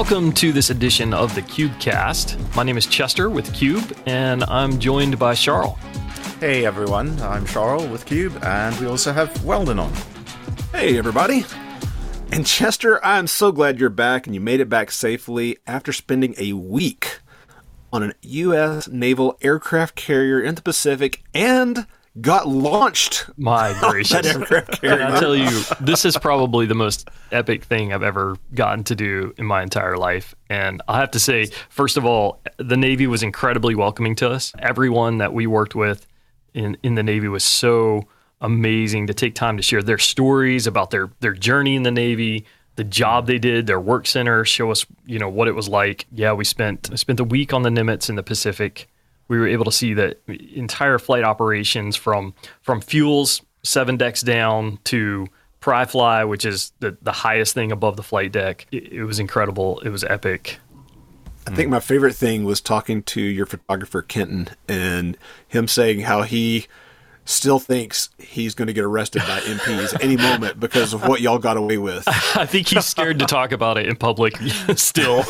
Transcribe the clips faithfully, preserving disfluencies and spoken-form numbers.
Welcome to this edition of the CubeCast. My name is Chester with Cube, and I'm joined by Charles. Hey everyone, I'm Charles with Cube, and we also have Weldon on. Hey everybody. And Chester, I'm so glad you're back and you made it back safely after spending a week on a U S naval aircraft carrier in the Pacific and got launched. My gracious. I tell you, this is probably the most epic thing I've ever gotten to do in my entire life. And I have to say, first of all, the Navy was incredibly welcoming to us. Everyone that we worked with in, in the Navy was so amazing to take time to share their stories about their, their journey in the Navy, the job they did, their work center, show us, you know, what it was like. Yeah, we spent spent a week on the Nimitz in the Pacific. We were able to see the entire flight operations from from fuels seven decks down to Pry Fly, which is the, the highest thing above the flight deck. It, it was incredible. It was epic. I think my favorite thing was talking to your photographer, Kenton, and him saying how he still thinks he's going to get arrested by M Ps any moment because of what y'all got away with. I think he's scared to talk about it in public still. And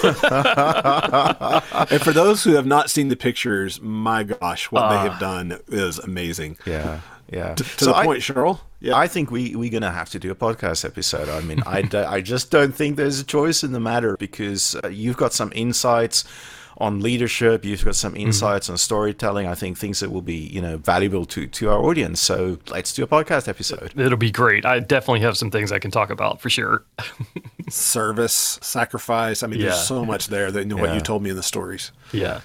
for those who have not seen the pictures, my gosh, what uh, they have done is amazing. Yeah. Yeah. To, to so the I, point, Cheryl. Yeah. I think we, we're going to have to do a podcast episode. I mean, I, d- I just don't think there's a choice in the matter because uh, you've got some insights on leadership, you've got some insights mm-hmm. on storytelling. I think things that will be, you know, valuable to, to our audience. So let's do a podcast episode. It'll be great. I definitely have some things I can talk about for sure. Service, sacrifice. I mean, yeah. there's so much there that you know, yeah. what you told me in the stories. Yeah.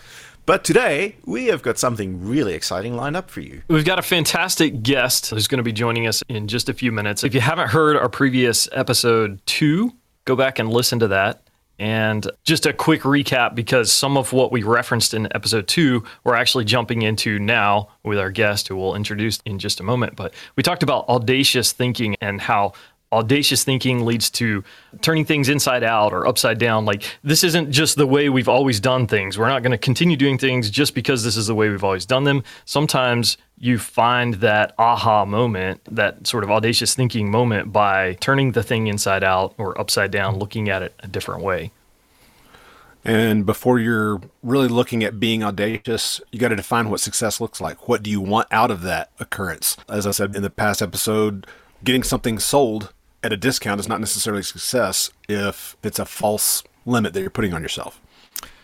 But today we have got something really exciting lined up for you. We've got a fantastic guest who's going to be joining us in just a few minutes. If you haven't heard our previous episode two, go back and listen to that. And just a quick recap, because some of what we referenced in episode two, we're actually jumping into now with our guest who we'll introduce in just a moment. But we talked about audacious thinking and how audacious thinking leads to turning things inside out or upside down. Like, this isn't just the way we've always done things. We're not going to continue doing things just because this is the way we've always done them. Sometimes you find that aha moment, that sort of audacious thinking moment, by turning the thing inside out or upside down, looking at it a different way. And before you're really looking at being audacious, you got to define what success looks like. What do you want out of that occurrence? As I said in the past episode, getting something sold at a discount is not necessarily success if it's a false limit that you're putting on yourself.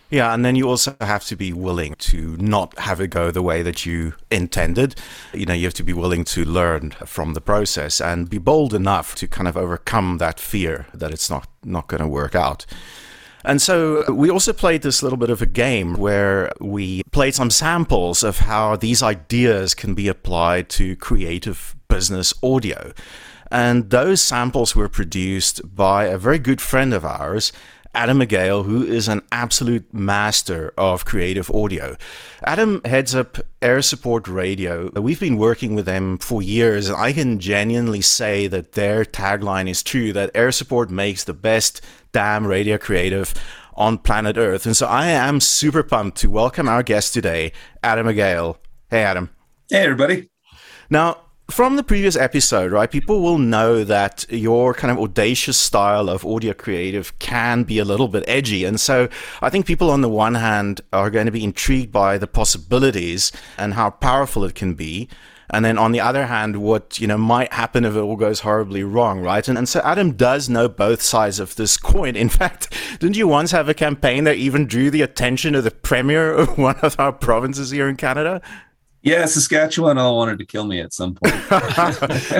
Yeah, and then you also have to be willing to not have it go the way that you intended. You know, you have to be willing to learn from the process and be bold enough to kind of overcome that fear that it's not, not going to work out. And so we also played this little bit of a game where we played some samples of how these ideas can be applied to creative business audio. And those samples were produced by a very good friend of ours, Adam McGale, who is an absolute master of creative audio. Adam heads up Air Support Radio. We've been working with them for years, and I can genuinely say that their tagline is true, that Air Support makes the best damn radio creative on planet Earth. And so I am super pumped to welcome our guest today, Adam McGale. Hey, Adam. Hey, everybody. Now, from the previous episode, right, people will know that your kind of audacious style of audio creative can be a little bit edgy. And so I think people on the one hand are going to be intrigued by the possibilities and how powerful it can be. And then on the other hand, what, you know, might happen if it all goes horribly wrong, right? And and so Adam does know both sides of this coin. In fact, didn't you once have a campaign that even drew the attention of the premier of one of our provinces here in Canada? Yeah, Saskatchewan all wanted to kill me at some point.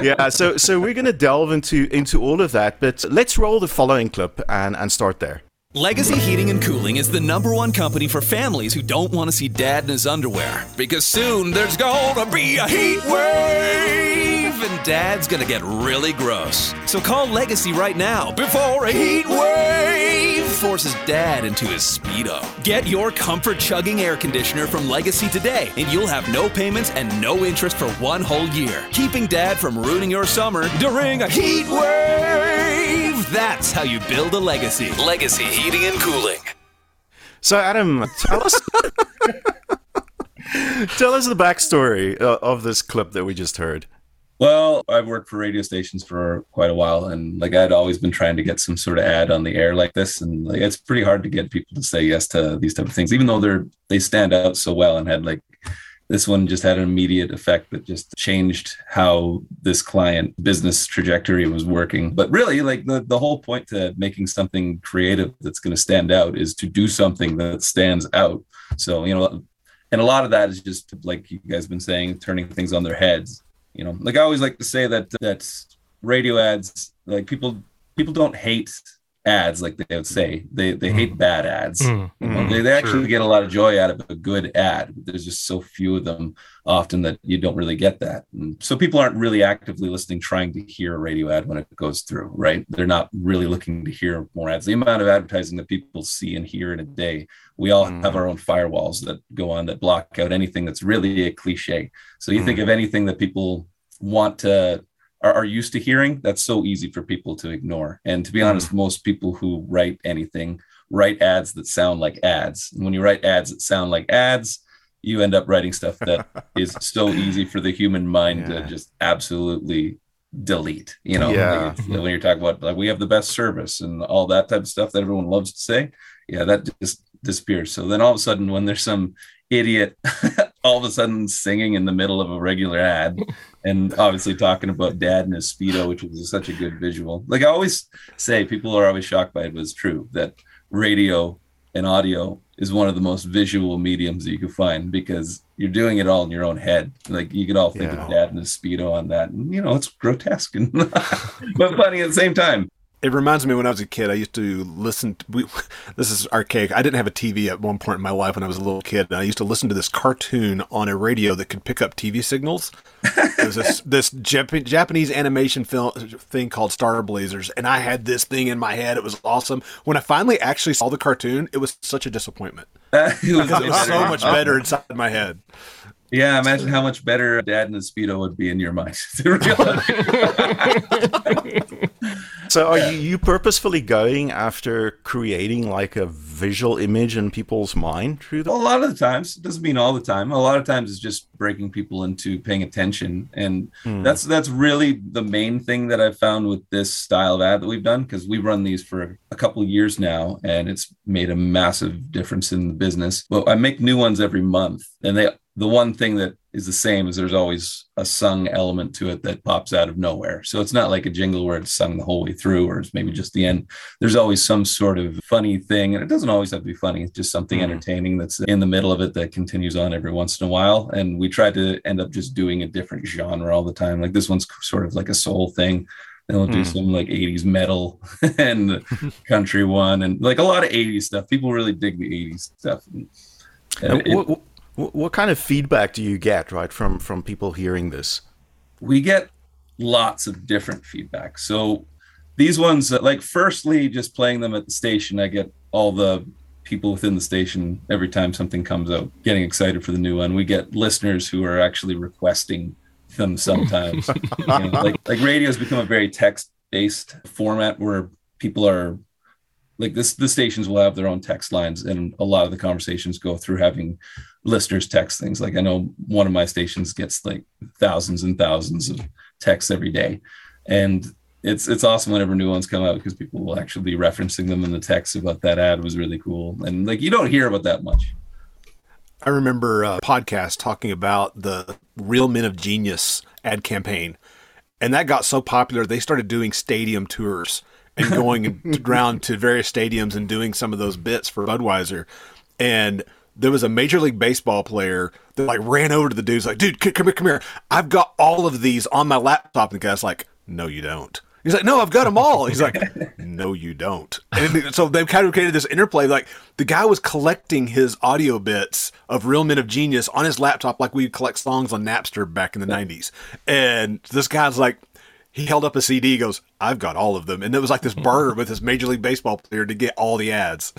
yeah, so so we're going to delve into into all of that, but let's roll the following clip and, and start there. Legacy Heating and Cooling is the number one company for families who don't want to see dad in his underwear, because soon there's going to be a heat wave, and dad's going to get really gross. So call Legacy right now before a heat wave forces dad into his Speedo. Get your comfort-chugging air conditioner from Legacy today, and you'll have no payments and no interest for one whole year, keeping dad from ruining your summer during a heat wave. That's how you build a legacy. Legacy Heating and Cooling. So, Adam, tell us tell us the backstory of this clip that we just heard. Well, I've worked for radio stations for quite a while, and like I'd always been trying to get some sort of ad on the air like this, and like it's pretty hard to get people to say yes to these type of things, even though they're they stand out so well and had like. This one just had an immediate effect that just changed how this client business trajectory was working. But really, like the, the whole point to making something creative that's going to stand out is to do something that stands out. So, you know, and a lot of that is just like you guys have been saying, turning things on their heads. You know, like I always like to say that that's radio ads, like people people don't hate ads like they would say. They they mm. hate bad ads. Mm. You know, they they actually sure. get a lot of joy out of a good ad. There's just so few of them often that you don't really get that. And so people aren't really actively listening, trying to hear a radio ad when it goes through, right? They're not really looking to hear more ads. The amount of advertising that people see and hear in a day, we all mm. have our own firewalls that go on that block out anything that's really a cliche. So you mm. think of anything that people want to are used to hearing, that's so easy for people to ignore. And to be honest, most people who write anything write ads that sound like ads. And when you write ads that sound like ads, you end up writing stuff that is so easy for the human mind yeah. to just absolutely delete. You know, yeah. like when you're talking about like we have the best service and all that type of stuff that everyone loves to say, yeah, that just disappears. So then all of a sudden, when there's some idiot all of a sudden singing in the middle of a regular ad and obviously talking about dad and his Speedo, which was such a good visual. Like I always say, people are always shocked by it, but it's true that radio and audio is one of the most visual mediums that you can find because you're doing it all in your own head. Like you could all think yeah. of dad and his Speedo on that. And, you know, it's grotesque and but funny at the same time. It reminds me when I was a kid, I used to listen to, we, this is archaic. I didn't have a T V at one point in my life when I was a little kid. And I used to listen to this cartoon on a radio that could pick up T V signals. It was this, this Jap- Japanese animation film thing called Star Blazers. And I had this thing in my head. It was awesome. When I finally actually saw the cartoon, it was such a disappointment. Uh, it was it was so much better inside my head. Yeah, imagine how much better Dad and the Speedo would be in your mind. So are yeah. you, you purposefully going after creating like a visual image in people's mind through that? A lot of the times. It doesn't mean all the time. A lot of times it's just breaking people into paying attention. And mm. that's that's really the main thing that I've found with this style of ad that we've done, because we've run these for a couple of years now, and it's made a massive difference in the business. But I make new ones every month, and they the one thing that is the same is there's always a sung element to it that pops out of nowhere. So it's not like a jingle where it's sung the whole way through, or it's maybe just the end. There's always some sort of funny thing, and it doesn't always have to be funny. It's just something mm. entertaining that's in the middle of it that continues on every once in a while. And we try to end up just doing a different genre all the time. Like this one's sort of like a soul thing. Then we'll do mm. some like eighties metal and country one, and like a lot of eighties stuff. People really dig the eighties stuff. And, and it, what, what, What kind of feedback do you get, right, from from people hearing this? We get lots of different feedback. So these ones, like firstly, just playing them at the station, I get all the people within the station every time something comes out, getting excited for the new one. We get listeners who are actually requesting them sometimes. You know, like, like radio has become a very text-based format where people are, like this, the stations will have their own text lines, and a lot of the conversations go through having listeners text things. Like I know one of my stations gets like thousands and thousands of texts every day. And it's it's awesome whenever new ones come out, because people will actually be referencing them in the text about that ad was really cool. And like, you don't hear about that much. I remember a podcast talking about the Real Men of Genius ad campaign, and that got so popular, they started doing stadium tours and going around to various stadiums and doing some of those bits for Budweiser. And there was a Major League Baseball player that like ran over to the dude's like, dude, come here, come here. I've got all of these on my laptop. And the guy's like, no, you don't. He's like, no, I've got them all. He's like, no, you don't. And so they've kind of created this interplay. Like the guy was collecting his audio bits of Real Men of Genius on his laptop, like we collect songs on Napster back in the nineties. And this guy's like, he held up a C D, goes, I've got all of them. And it was like this barter with this Major League Baseball player to get all the ads.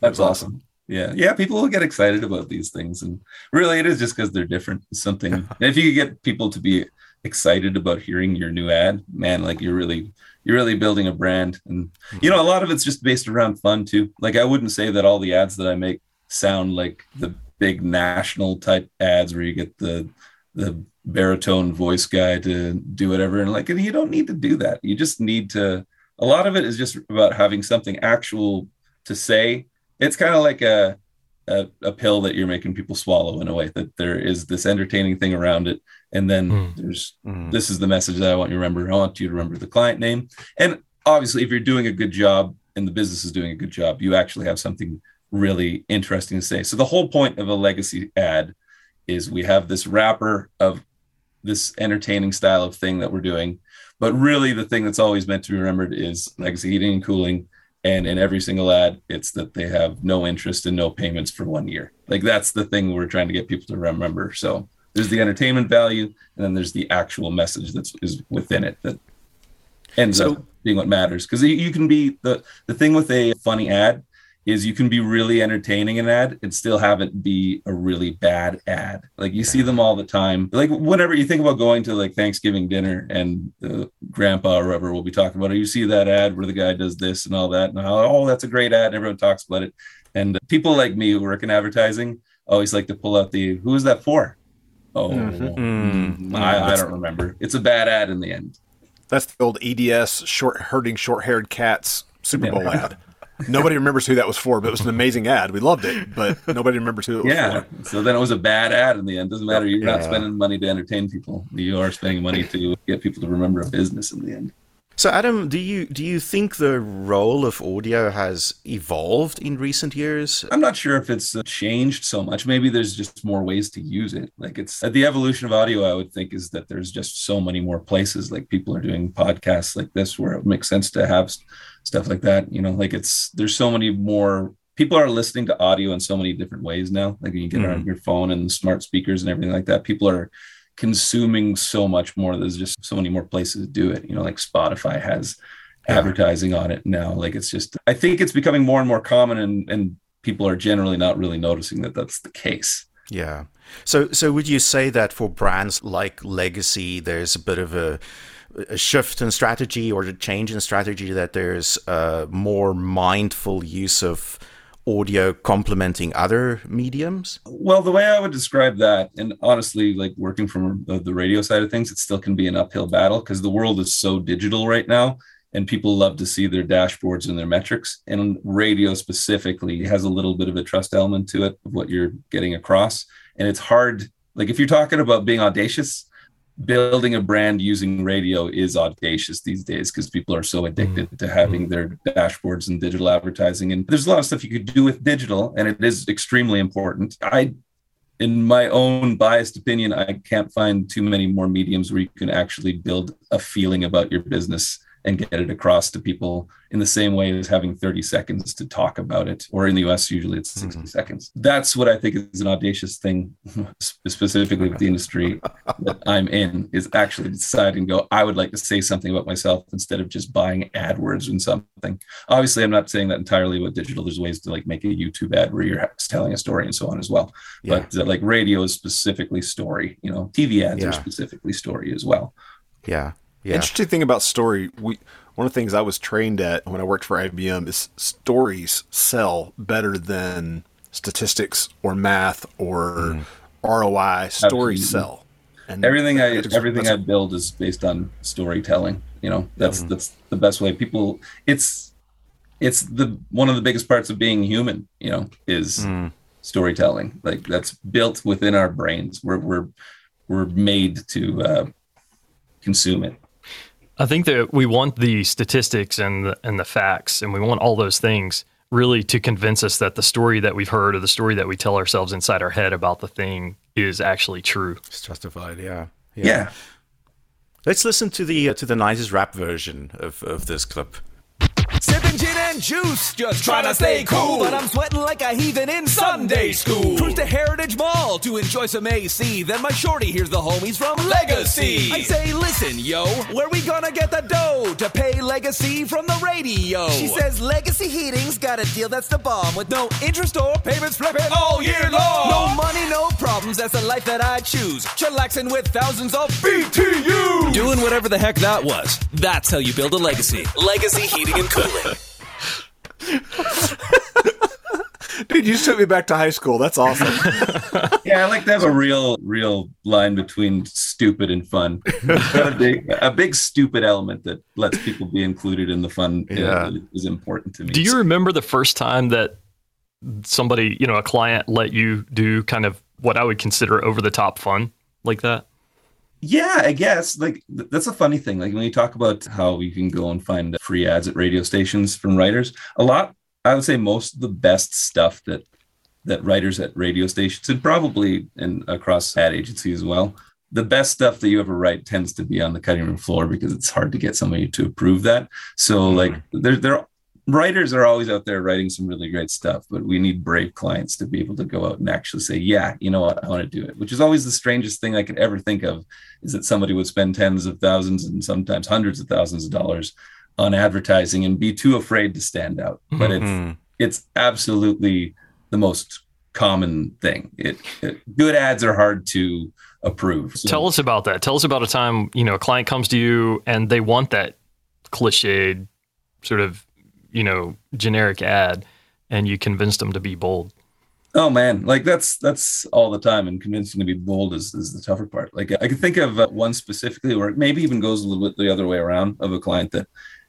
That's awesome. awesome. Yeah. Yeah. People will get excited about these things. And really, it is just because they're different. It's something. And if you get people to be excited about hearing your new ad, man, like you're really, you're really building a brand. And, you know, a lot of it's just based around fun, too. Like, I wouldn't say that all the ads that I make sound like the big national type ads where you get the the baritone voice guy to do whatever. And like, you don't need to do that. You just need to, a lot of it is just about having something actual to say. It's kind of like a, a, a pill that you're making people swallow in a way, that there is this entertaining thing around it. And then mm. there's, mm. this is the message that I want you to remember. I want you to remember the client name. And obviously if you're doing a good job and the business is doing a good job, you actually have something really interesting to say. So the whole point of a legacy ad is we have this wrapper of this entertaining style of thing that we're doing, but really the thing that's always meant to be remembered is Legacy Heating and Cooling. And in every single ad, it's that they have no interest and no payments for one year. Like, that's the thing we're trying to get people to remember. So there's the entertainment value, and then there's the actual message that is within it that ends so, up being what matters. Because you can be, the, the thing with a funny ad is you can be really entertaining an ad and still have it be a really bad ad. Like, you see them all the time. Like, whenever you think about going to like Thanksgiving dinner and the grandpa or whoever will be talking about it, you see that ad where the guy does this and all that, and how, oh, that's a great ad, and everyone talks about it. And people like me who work in advertising always like to pull out the, who is that for? Oh, mm-hmm. I, I don't remember. It's a bad ad in the end. That's the old E D S short herding short-haired cats Super Bowl yeah. ad. Nobody remembers who that was for, but it was an amazing ad. We loved it, but nobody remembers who it was yeah. for. Yeah, so then it was a bad ad in the end. Doesn't matter. You're yeah. not spending money to entertain people. You are spending money to get people to remember a business in the end. So, Adam, do you do you think the role of audio has evolved in recent years? I'm not sure if it's changed so much. Maybe there's just more ways to use it. Like, it's the evolution of audio, I would think, is that there's just so many more places. Like, people are doing podcasts like this where it makes sense to have stuff like that. You know, like, it's there's so many more people are listening to audio in so many different ways now. Like, you can get it on your phone and smart speakers and everything like that. People are consuming so much more. There's just so many more places to do it. You know, like Spotify has yeah. advertising on it now. Like, it's just, I think it's becoming more and more common, and, and people are generally not really noticing that that's the case. Yeah. So, so would you say that for brands like Legacy, there's a bit of a, a shift in strategy or a change in strategy, that there's a more mindful use of audio complementing other mediums? Well, the way I would describe that, and honestly, like working from the, the radio side of things, it still can be an uphill battle because the world is so digital right now, and people love to see their dashboards and their metrics. And radio specifically has a little bit of a trust element to it, of what you're getting across. And it's hard. Like, if you're talking about being audacious, building a brand using radio is audacious these days because people are so addicted mm-hmm. to having their dashboards and digital advertising. And there's a lot of stuff you could do with digital, and it is extremely important. I, in my own biased opinion, I can't find too many more mediums where you can actually build a feeling about your business and get it across to people in the same way as having thirty seconds to talk about it, or in the U S, usually it's sixty mm-hmm. seconds. That's what I think is an audacious thing, specifically with the industry that I'm in, is actually decide and go, I would like to say something about myself instead of just buying AdWords and something. Obviously, I'm not saying that entirely with digital. There's ways to like make a YouTube ad where you're telling a story and so on as well. Yeah. But uh, like radio is specifically story, you know, T V ads yeah. are specifically story as well. Yeah. Yeah. Interesting thing about story, we one of the things I was trained at when I worked for I B M is stories sell better than statistics or math or mm. R O I. Stories Absolutely. Sell. And everything I everything I build is based on storytelling. You know, that's mm. that's the best way. People, it's it's the one of the biggest parts of being human. You know, is mm. storytelling. Like, that's built within our brains. We're we're we're made to uh, consume it. I think that we want the statistics and the, and the facts, and we want all those things really to convince us that the story that we've heard or the story that we tell ourselves inside our head about the thing is actually true. It's justified, yeah. Yeah. yeah. Let's listen to the uh, to the nicest rap version of, of this clip. Sipping gin and juice, just trying to stay cool, but I'm sweating like a heathen in Sunday school. Cruise to Heritage Mall to enjoy some A C, then my shorty hears the homies from Legacy. I say, listen, yo, where we gonna get the dough to pay Legacy from the radio? She says, Legacy Heating's got a deal that's the bomb, with no interest or payments flipping all year long. No money, no problems, that's the life that I choose, chillaxing with thousands of B T U. Doing whatever the heck that was. That's how you build a legacy. Legacy Heating and Cooling. Dude, you took me back to high school. That's awesome. Yeah, I like to have a real, real line between stupid and fun. a, big, a big stupid element that lets people be included in the fun yeah. uh, is important to me. Do you remember the first time that somebody, you know, a client let you do kind of what I would consider over-the-top fun like that? Yeah, I guess like th- that's a funny thing. Like when you talk about how you can go and find free ads at radio stations from writers, a lot, I would say most of the best stuff that that writers at radio stations and probably in, across ad agencies as well, the best stuff that you ever write tends to be on the cutting room floor because it's hard to get somebody to approve that. So mm-hmm. like there, there, writers are always out there writing some really great stuff, but we need brave clients to be able to go out and actually say, yeah, you know what, I want to do it, which is always the strangest thing I could ever think of, is that somebody would spend tens of thousands and sometimes hundreds of thousands of dollars on advertising and be too afraid to stand out. But mm-hmm. it's it's absolutely the most common thing. It, it good ads are hard to approve. So. Tell us about that. Tell us about a time, you know, a client comes to you and they want that cliched sort of, you know, generic ad, and you convinced them to be bold. Oh man, like that's that's all the time, and convincing to be bold is, is the tougher part. Like I can think of one specifically where it maybe even goes a little bit the other way around, of a client that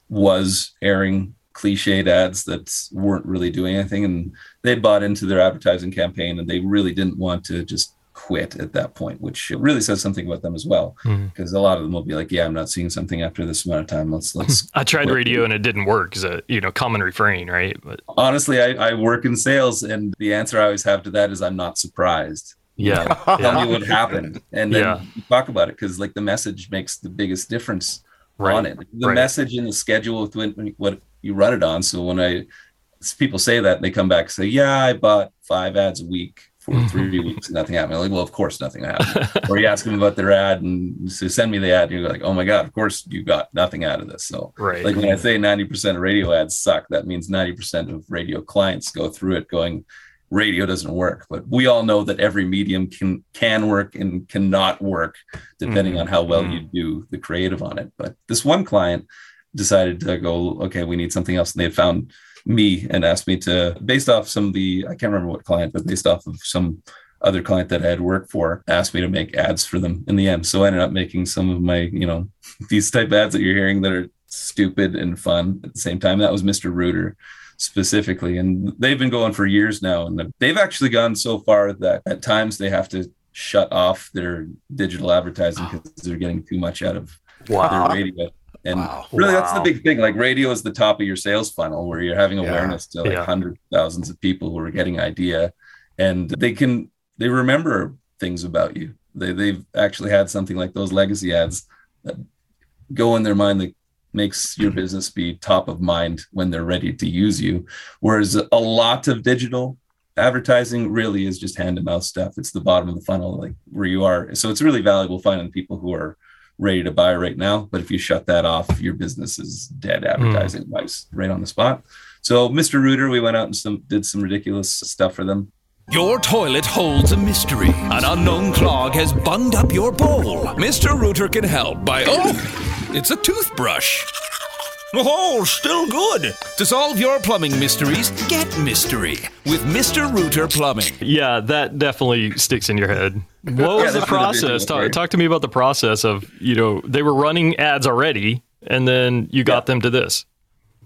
was airing cliched ads that weren't really doing anything, and they bought into their advertising campaign and they really didn't want to just quit at that point, which really says something about them as well, because mm-hmm. a lot of them will be like, yeah, I'm not seeing something after this amount of time, let's let's I tried quit. Radio and it didn't work is a you know common refrain, right? But honestly, I, I work in sales, and the answer I always have to that is I'm not surprised. Yeah, yeah. Tell me what happened, and then yeah. you talk about it, because like the message makes the biggest difference right. on it, the right. message and the schedule with when, what you run it on. So when I people say that, they come back and say, yeah, I bought five ads a week for three weeks and nothing happened. I'm like, well, of course nothing happened. Or you ask them about their ad and so send me the ad, and you're like, oh my God, of course you got nothing out of this. So right. like when I say ninety percent of radio ads suck, that means ninety percent of radio clients go through it going, radio doesn't work. But we all know that every medium can, can work and cannot work, depending mm-hmm. on how well mm-hmm. you do the creative on it. But this one client decided to go, okay, we need something else. And they found me and asked me to, based off some of the, I can't remember what client, but based off of some other client that I had worked for, asked me to make ads for them in the end. So I ended up making some of my, you know, these type ads that you're hearing that are stupid and fun at the same time. That was Mister Rooter specifically. And they've been going for years now. And they've actually gone so far that at times they have to shut off their digital advertising because they're getting too much out of wow. their radio. And wow, really, wow. that's the big thing. Like radio is the top of your sales funnel, where you're having awareness yeah, to like yeah. hundreds of thousands of people who are getting idea, and they can they remember things about you. They they've actually had something like those legacy ads that go in their mind that makes your business be top of mind when they're ready to use you. Whereas a lot of digital advertising really is just hand to mouth stuff. It's the bottom of the funnel, like where you are. So it's really valuable finding people who are ready to buy right now, but if you shut that off, your business is dead advertising mm. wise, right on the spot. So Mister Rooter, we went out and some did some ridiculous stuff for them. Your toilet holds a mystery. An unknown clog has bunged up your bowl. Mister Rooter can help by, oh, it's a toothbrush. Oh, still good. To solve your plumbing mysteries, get mystery with Mister Rooter Plumbing. Yeah, that definitely sticks in your head. What was yeah, the process? Talk, talk to me about the process of, you know, they were running ads already, and then you got yeah. them to this.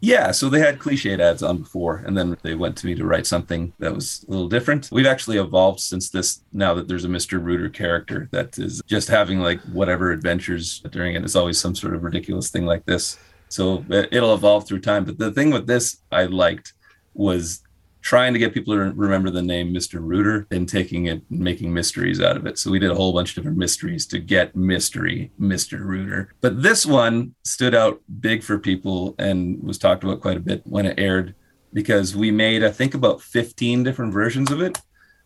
Yeah, so they had cliched ads on before, and then they went to me to write something that was a little different. We've actually evolved since this, now that there's a Mister Rooter character that is just having like whatever adventures during it. It's always some sort of ridiculous thing like this. So it'll evolve through time. But the thing with this I liked was trying to get people to remember the name Mister Rooter and taking it and making mysteries out of it. So we did a whole bunch of different mysteries to get mystery, Mister Rooter. But this one stood out big for people and was talked about quite a bit when it aired, because we made, I think, about fifteen different versions of it.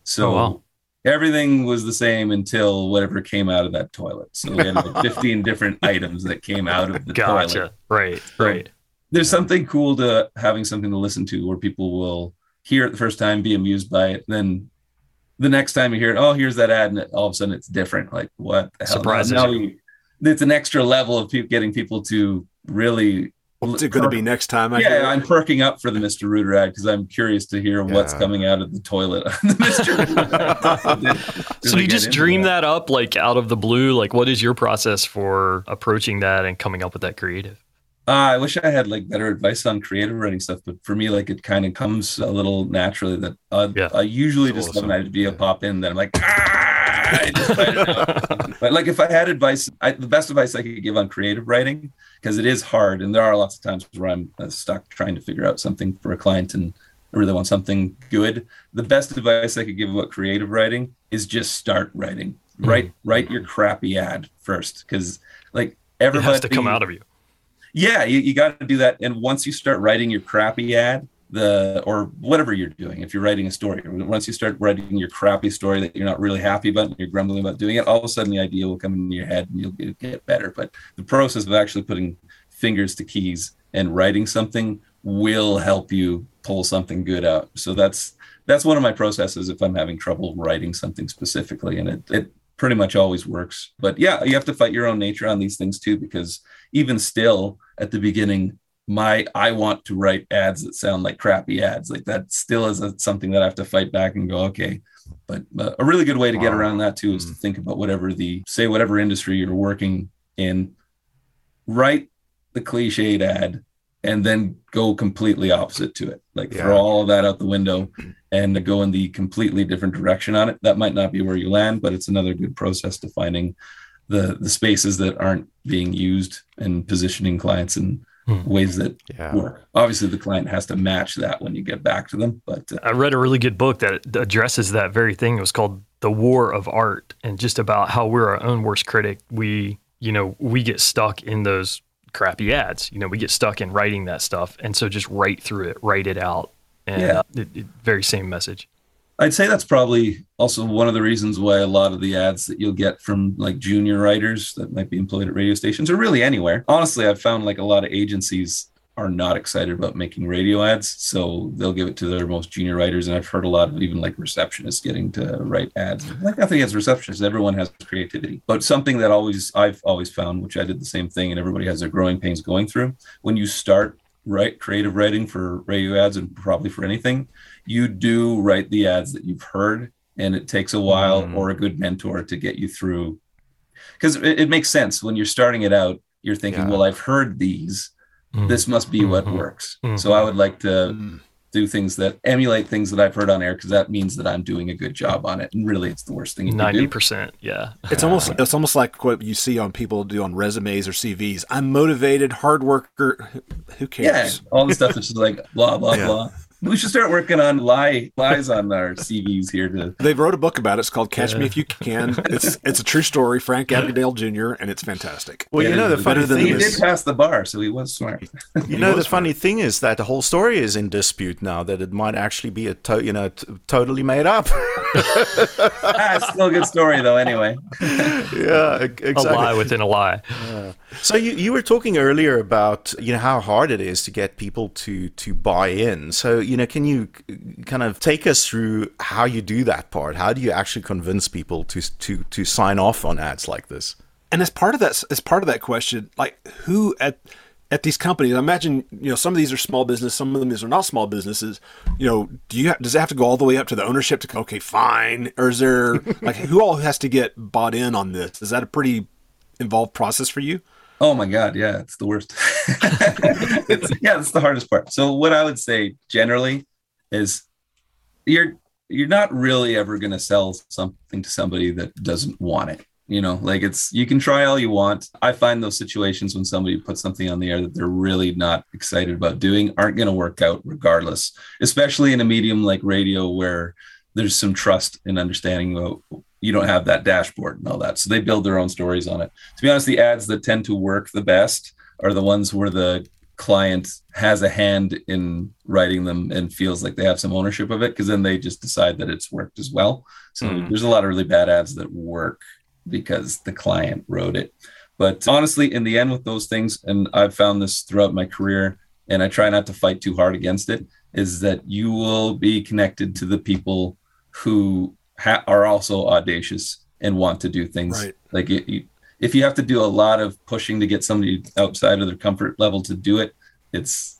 So. Oh, wow. Everything was the same until whatever came out of that toilet. So we had like fifteen different items that came out of the gotcha. toilet. Right, so right. There's something cool to having something to listen to where people will hear it the first time, be amused by it. Then the next time you hear it, oh, here's that ad. And it, all of a sudden it's different. Like, what the hell? Surprises. Now we, it's an extra level of pe- getting people to really What's it going to be next time? I yeah, I'm perking up for the Mister Rooter ad because I'm curious to hear yeah. what's coming out of the toilet on the Mister Rooter ad. So you just dream that. that up like out of the blue? Like, what is your process for approaching that and coming up with that creative? Uh, I wish I had like better advice on creative writing stuff, but for me, like it kind of comes a little naturally that uh, yeah. I usually That's just awesome. have an idea yeah. pop in that I'm like, ah! I just write it out. But like if I had advice, I, the best advice I could give on creative writing, because it is hard and there are lots of times where I'm uh, stuck trying to figure out something for a client and I really want something good. The best advice I could give about creative writing is just start writing. Mm-hmm. Write, write your crappy ad first because like everybody- It has to come out of you. Yeah, you, you got to do that. And once you start writing your crappy ad, the or whatever you're doing, if you're writing a story, once you start writing your crappy story that you're not really happy about and you're grumbling about doing it, all of a sudden the idea will come into your head and you'll get, get better. But the process of actually putting fingers to keys and writing something will help you pull something good out. So that's that's one of my processes if I'm having trouble writing something specifically. And it it pretty much always works. But yeah, you have to fight your own nature on these things too, because even still at the beginning, my, I want to write ads that sound like crappy ads. Like that still is a, something that I have to fight back and go, okay. But uh, a really good way to get around that too, is to think about whatever the, say whatever industry you're working in, write the cliched ad and then go completely opposite to it. Like yeah. throw all of that out the window and go in the completely different direction on it. That might not be where you land, but it's another good process to finding the, the spaces that aren't being used and positioning clients in hmm. ways that yeah. work. Obviously the client has to match that when you get back to them. But uh, I read a really good book that addresses that very thing. It was called The War of Art and just about how we're our own worst critic. We, you know, we get stuck in those crappy ads. You know, we get stuck in writing that stuff. And so just write through it, write it out. And yeah. it, it, very same message. I'd say that's probably also one of the reasons why a lot of the ads that you'll get from like junior writers that might be employed at radio stations or really anywhere. Honestly, I've found like a lot of agencies are not excited about making radio ads. So they'll give it to their most junior writers. And I've heard a lot of even like receptionists getting to write ads. Like nothing against receptionists, everyone has creativity. But something that always I've always found, which I did the same thing and everybody has their growing pains going through, when you start write creative writing for radio ads and probably for anything, you do write the ads that you've heard and it takes a while mm. or a good mentor to get you through. Because it, it makes sense when you're starting it out, you're thinking, yeah. well, I've heard these. This must be what works. Mm-hmm. So I would like to do things that emulate things that I've heard on air because that means that I'm doing a good job on it. And really, it's the worst thing you can do. ninety percent, yeah. It's almost it's almost like what you see on people do on resumes or C Vs. I'm motivated, hard worker. Who cares? Yeah, all the stuff that's just like blah, blah, yeah. blah. We should start working on lie, lies on our C Vs here. To... They wrote a book about it. It's called Catch yeah. Me If You Can. It's it's a true story, Frank Abagnale Junior, and it's fantastic. Well, yeah, you know, the funny thing he is... He did pass the bar, so he was smart. You know, the smart. funny thing is that the whole story is in dispute now, that it might actually be, a to- you know, t- totally made up. ah, it's still a good story, though, anyway. yeah, exactly. A lie within a lie. Yeah. So you, you were talking earlier about, you know, how hard it is to get people to, to buy in. So, you know, can you kind of take us through how you do that part? How do you actually convince people to to to sign off on ads like this? And as part of that, as part of that question, like who at at these companies? I imagine you know some of these are small business, some of them are not small businesses. You know, do you have, does it have to go all the way up to the ownership to go, okay, fine? Or is there like who all has to get bought in on this? Is that a pretty involved process for you? Oh my God. Yeah. It's the worst. it's, yeah. It's the hardest part. So what I would say generally is you're, you're not really ever going to sell something to somebody that doesn't want it. You know, like it's, you can try all you want. I find those situations when somebody puts something on the air that they're really not excited about doing aren't going to work out regardless, especially in a medium like radio where there's some trust and understanding about you don't have that dashboard and all that. So they build their own stories on it. To be honest, the ads that tend to work the best are the ones where the client has a hand in writing them and feels like they have some ownership of it because then they just decide that it's worked as well. So mm. there's a lot of really bad ads that work because the client wrote it. But honestly, in the end with those things, and I've found this throughout my career, and I try not to fight too hard against it, is that you will be connected to the people who ha- are also audacious and want to do things right. Like it, you, if you have to do a lot of pushing to get somebody outside of their comfort level to do it, it's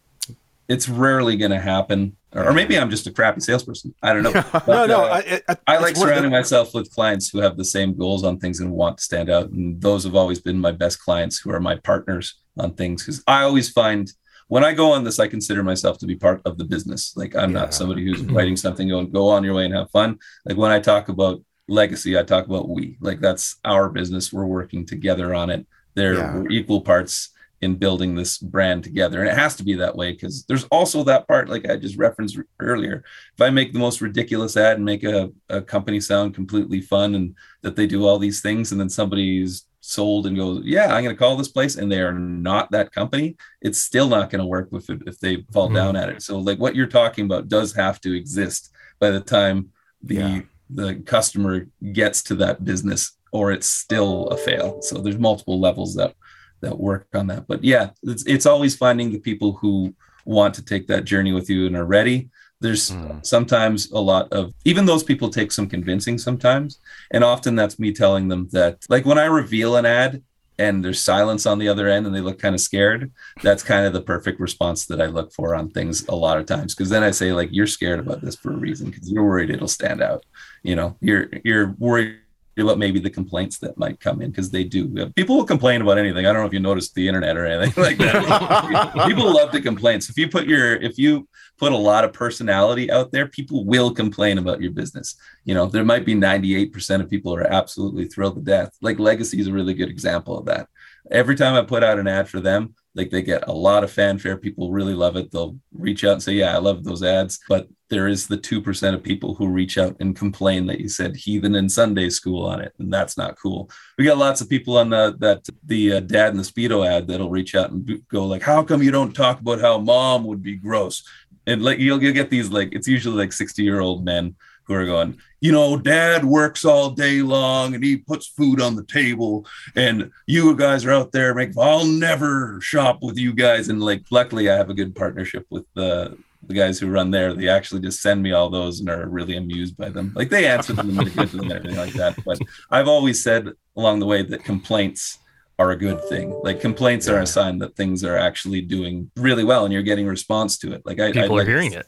it's rarely going to happen. Or, or maybe I'm just a crappy salesperson. I don't know. But, no, no. Uh, I, I, I like surrounding the... myself with clients who have the same goals on things and want to stand out. And those have always been my best clients, who are my partners on things. Because I always find, when I go on this, I consider myself to be part of the business. Like, I'm yeah. not somebody who's writing something going, go on your way and have fun. Like, when I talk about legacy, I talk about we. Like, that's our business. We're working together on it. They're yeah. we're equal parts in building this brand together. And it has to be that way, because there's also that part, like I just referenced earlier, if I make the most ridiculous ad and make a, a company sound completely fun and that they do all these things, and then somebody's sold and goes, yeah, I'm going to call this place, and they are not that company, it's still not going to work if, if they fall mm-hmm. down at it. So like what you're talking about does have to exist by the time the yeah. the customer gets to that business, or it's still a fail. So there's multiple levels that that work on that. But yeah, it's, it's always finding the people who want to take that journey with you and are ready. There's mm. sometimes a lot of, even those people take some convincing sometimes. And often that's me telling them that, like when I reveal an ad and there's silence on the other end and they look kind of scared, that's kind of the perfect response that I look for on things a lot of times. Cause then I say, like, you're scared about this for a reason, because you're worried it'll stand out. You know, you're, you're worried about maybe the complaints that might come in, because they do. People will complain about anything. I don't know if you noticed the internet or anything like that. People love to complain. So if you put your, if you put a lot of personality out there, people will complain about your business. You know, there might be ninety-eight percent of people are absolutely thrilled to death. Like Legacy is a really good example of that. Every time I put out an ad for them, like they get a lot of fanfare. People really love it. They'll reach out and say, yeah, I love those ads. But there is the two percent of people who reach out and complain that you said heathen and Sunday school on it. And that's not cool. We got lots of people on the, that, the uh, dad and the Speedo ad that'll reach out and go like, how come you don't talk about how mom would be gross? And like, you'll, you'll get these, like, it's usually like sixty year old men who are going, you know, dad works all day long and he puts food on the table, and you guys are out there making, I'll never shop with you guys. And like, luckily I have a good partnership with the, the guys who run there. They actually just send me all those and are really amused by them. Like, they answer them and get to them and everything like that. But I've always said along the way that complaints are a good thing. Like, complaints yeah. are a sign that things are actually doing really well and you're getting response to it. Like, I, people I, are hearing it.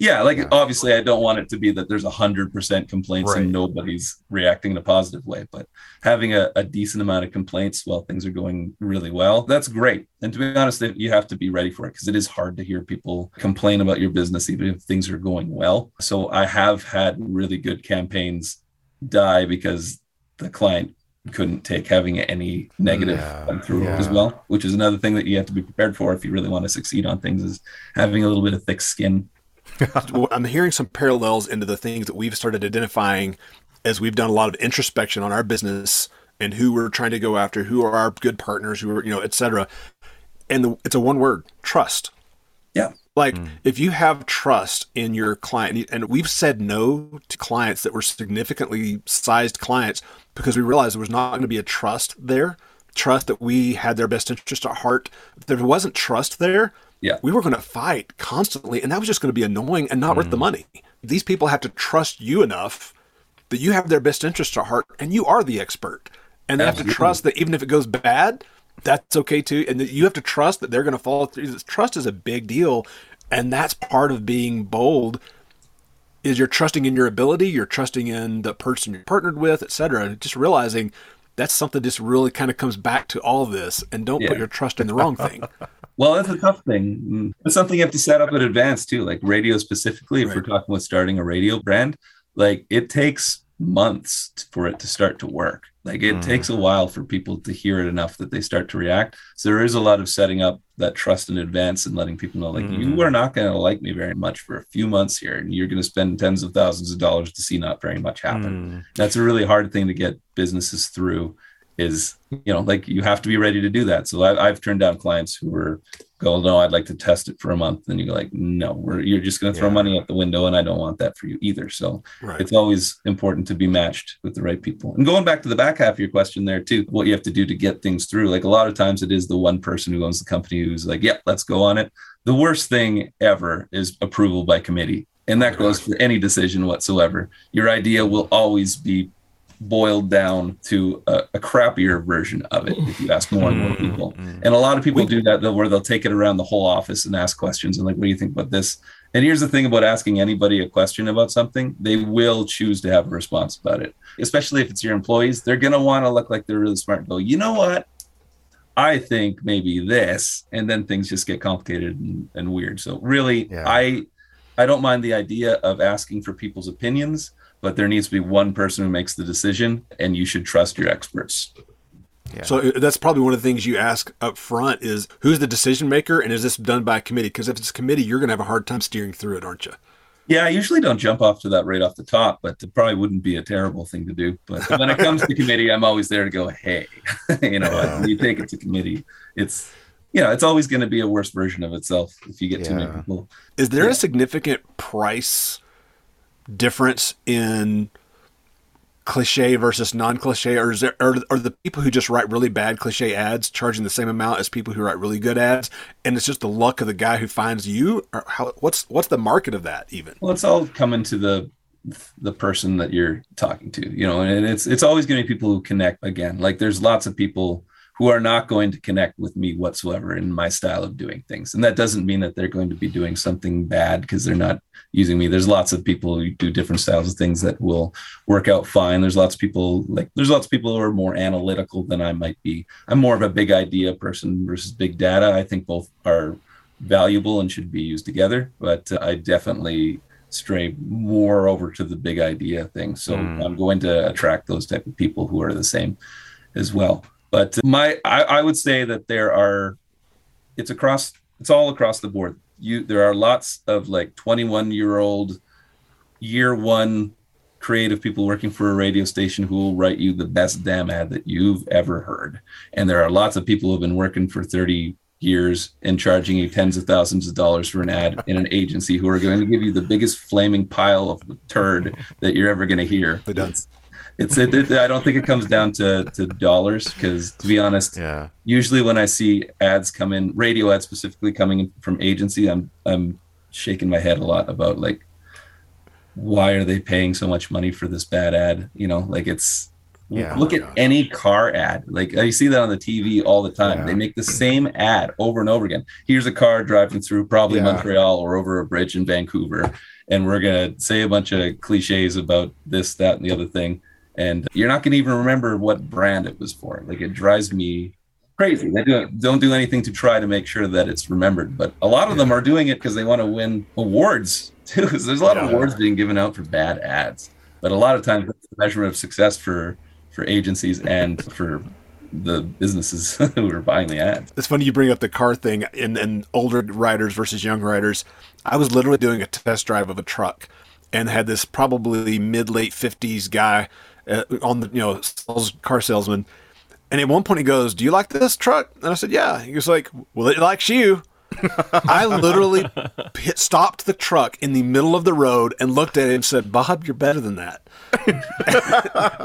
Yeah, like yeah. obviously I don't want it to be that there's one hundred percent complaints right. and nobody's reacting in a positive way, but having a, a decent amount of complaints while things are going really well, that's great. And to be honest, you have to be ready for it, because it is hard to hear people complain about your business even if things are going well. So I have had really good campaigns die because the client couldn't take having any negative yeah, come through yeah. as well, which is another thing that you have to be prepared for if you really want to succeed on things, is having a little bit of thick skin. I'm hearing some parallels into the things that we've started identifying as we've done a lot of introspection on our business and who we're trying to go after, who are our good partners, who are, you know, et cetera. And the, it's a one word, trust. Yeah. Like mm. if you have trust in your client, and we've said no to clients that were significantly sized clients because we realized there was not going to be a trust there, trust that we had their best interest at heart. If there wasn't trust there, yeah, we were going to fight constantly, and that was just going to be annoying and not mm. worth the money. These people have to trust you enough that you have their best interest at heart, and you are the expert. And they Absolutely. Have to trust that even if it goes bad, that's okay too. And that you have to trust that they're going to follow through. Trust is a big deal, and that's part of being bold. Is you're trusting in your ability, you're trusting in the person you're partnered with, et cetera. Just realizing that's something that just really kind of comes back to all of this, and don't yeah. put your trust in the wrong thing. Well, that's a tough thing. It's something you have to set up in advance too, like radio specifically. If right. we're talking about starting a radio brand, like it takes months for it to start to work. Like it mm. takes a while for people to hear it enough that they start to react. So there is a lot of setting up that trust in advance and letting people know, like, mm. you are not going to like me very much for a few months here, and you're going to spend tens of thousands of dollars to see not very much happen. Mm. That's a really hard thing to get businesses through. Is, you know, like you have to be ready to do that. So I, I've turned down clients who were going, no, I'd like to test it for a month. And you go like, no, we're, you're just going to throw yeah. money out the window, and I don't want that for you either. So right. it's always important to be matched with the right people. And going back to the back half of your question there too, what you have to do to get things through. Like a lot of times it is the one person who owns the company who's like, yep, yeah, let's go on it. The worst thing ever is approval by committee. And that goes for any decision whatsoever. Your idea will always be boiled down to a, a crappier version of it, if you ask more and more people. And a lot of people do that, though, where they'll take it around the whole office and ask questions and like, what do you think about this? And here's the thing about asking anybody a question about something, they will choose to have a response about it, especially if it's your employees. They're going to want to look like they're really smart and go, you know what? I think maybe this, and then things just get complicated and, and weird. So really, yeah. I I don't mind the idea of asking for people's opinions, but there needs to be one person who makes the decision, and you should trust your experts. Yeah. So that's probably one of the things you ask up front is, who's the decision maker, and is this done by a committee? Because if it's a committee, you're going to have a hard time steering through it, aren't you? Yeah, I usually don't jump off to that right off the top, but it probably wouldn't be a terrible thing to do. But when it comes to committee, I'm always there to go, hey, you know, yeah. when you take it to committee, it's, you know, it's always going to be a worse version of itself if you get yeah. too many people. Is there yeah. a significant price difference in cliche versus non-cliche, or is there are, are the people who just write really bad cliche ads charging the same amount as people who write really good ads, and it's just the luck of the guy who finds you? Or how, what's what's the market of that even? Well, it's all coming to the the person that you're talking to, you know, and it's it's always going to be people who connect. Again, like there's lots of people who are not going to connect with me whatsoever in my style of doing things, and that doesn't mean that they're going to be doing something bad because they're not using me. There's lots of people who do different styles of things that will work out fine. There's lots of people like there's lots of people who are more analytical than I might be. I'm more of a big idea person versus big data. I think both are valuable and should be used together, but uh, I definitely stray more over to the big idea thing. So mm. I'm going to attract those type of people who are the same as well. But my, I, I would say that there are, it's across, it's all across the board. You, there are lots of like twenty-one year old year one creative people working for a radio station who will write you the best damn ad that you've ever heard. And there are lots of people who have been working for thirty years and charging you tens of thousands of dollars for an ad in an agency who are going to give you the biggest flaming pile of turd that you're ever going to hear. It does. It's. It, it, I don't think it comes down to, to dollars because, to be honest, yeah. usually when I see ads come in, radio ads specifically coming in from agency, I'm I'm shaking my head a lot about like, why are they paying so much money for this bad ad? You know, like it's. Yeah, look at any car ad. Like I see that on the T V all the time. Yeah. They make the same ad over and over again. Here's a car driving through probably yeah. Montreal or over a bridge in Vancouver, and we're gonna say a bunch of cliches about this, that, and the other thing. And you're not going to even remember what brand it was for. Like it drives me crazy. They don't, don't do anything to try to make sure that it's remembered. But a lot of yeah. them are doing it because they want to win awards too. So there's a lot yeah. of awards being given out for bad ads. But a lot of times that's the measurement of success for, for agencies and for the businesses who are buying the ads. It's funny you bring up the car thing and, and older riders versus young riders. I was literally doing a test drive of a truck and had this probably mid-late fifties guy Uh, on the, you know, sales, car salesman. And at one point he goes, do you like this truck? And I said, yeah. He was like, well, it likes you. I literally hit, stopped the truck in the middle of the road and looked at him and said, Bob, you're better than that.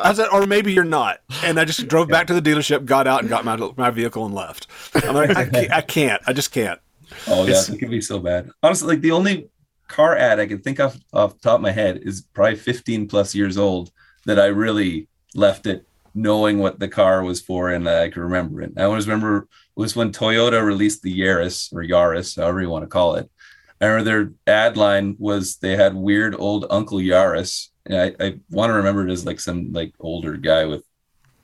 I said, or maybe you're not. And I just drove back to the dealership, got out and got my my vehicle and left. I'm like, I can't. I, can't, I just can't. Oh, yeah. It's, it can be so bad. Honestly, like the only car ad I can think of off the top of my head is probably fifteen plus years old that I really left it knowing what the car was for and that I could remember it. I always remember it was when Toyota released the Yaris or Yaris, however you want to call it. I remember their ad line was they had weird old Uncle Yaris. And I, I want to remember it as like some like older guy with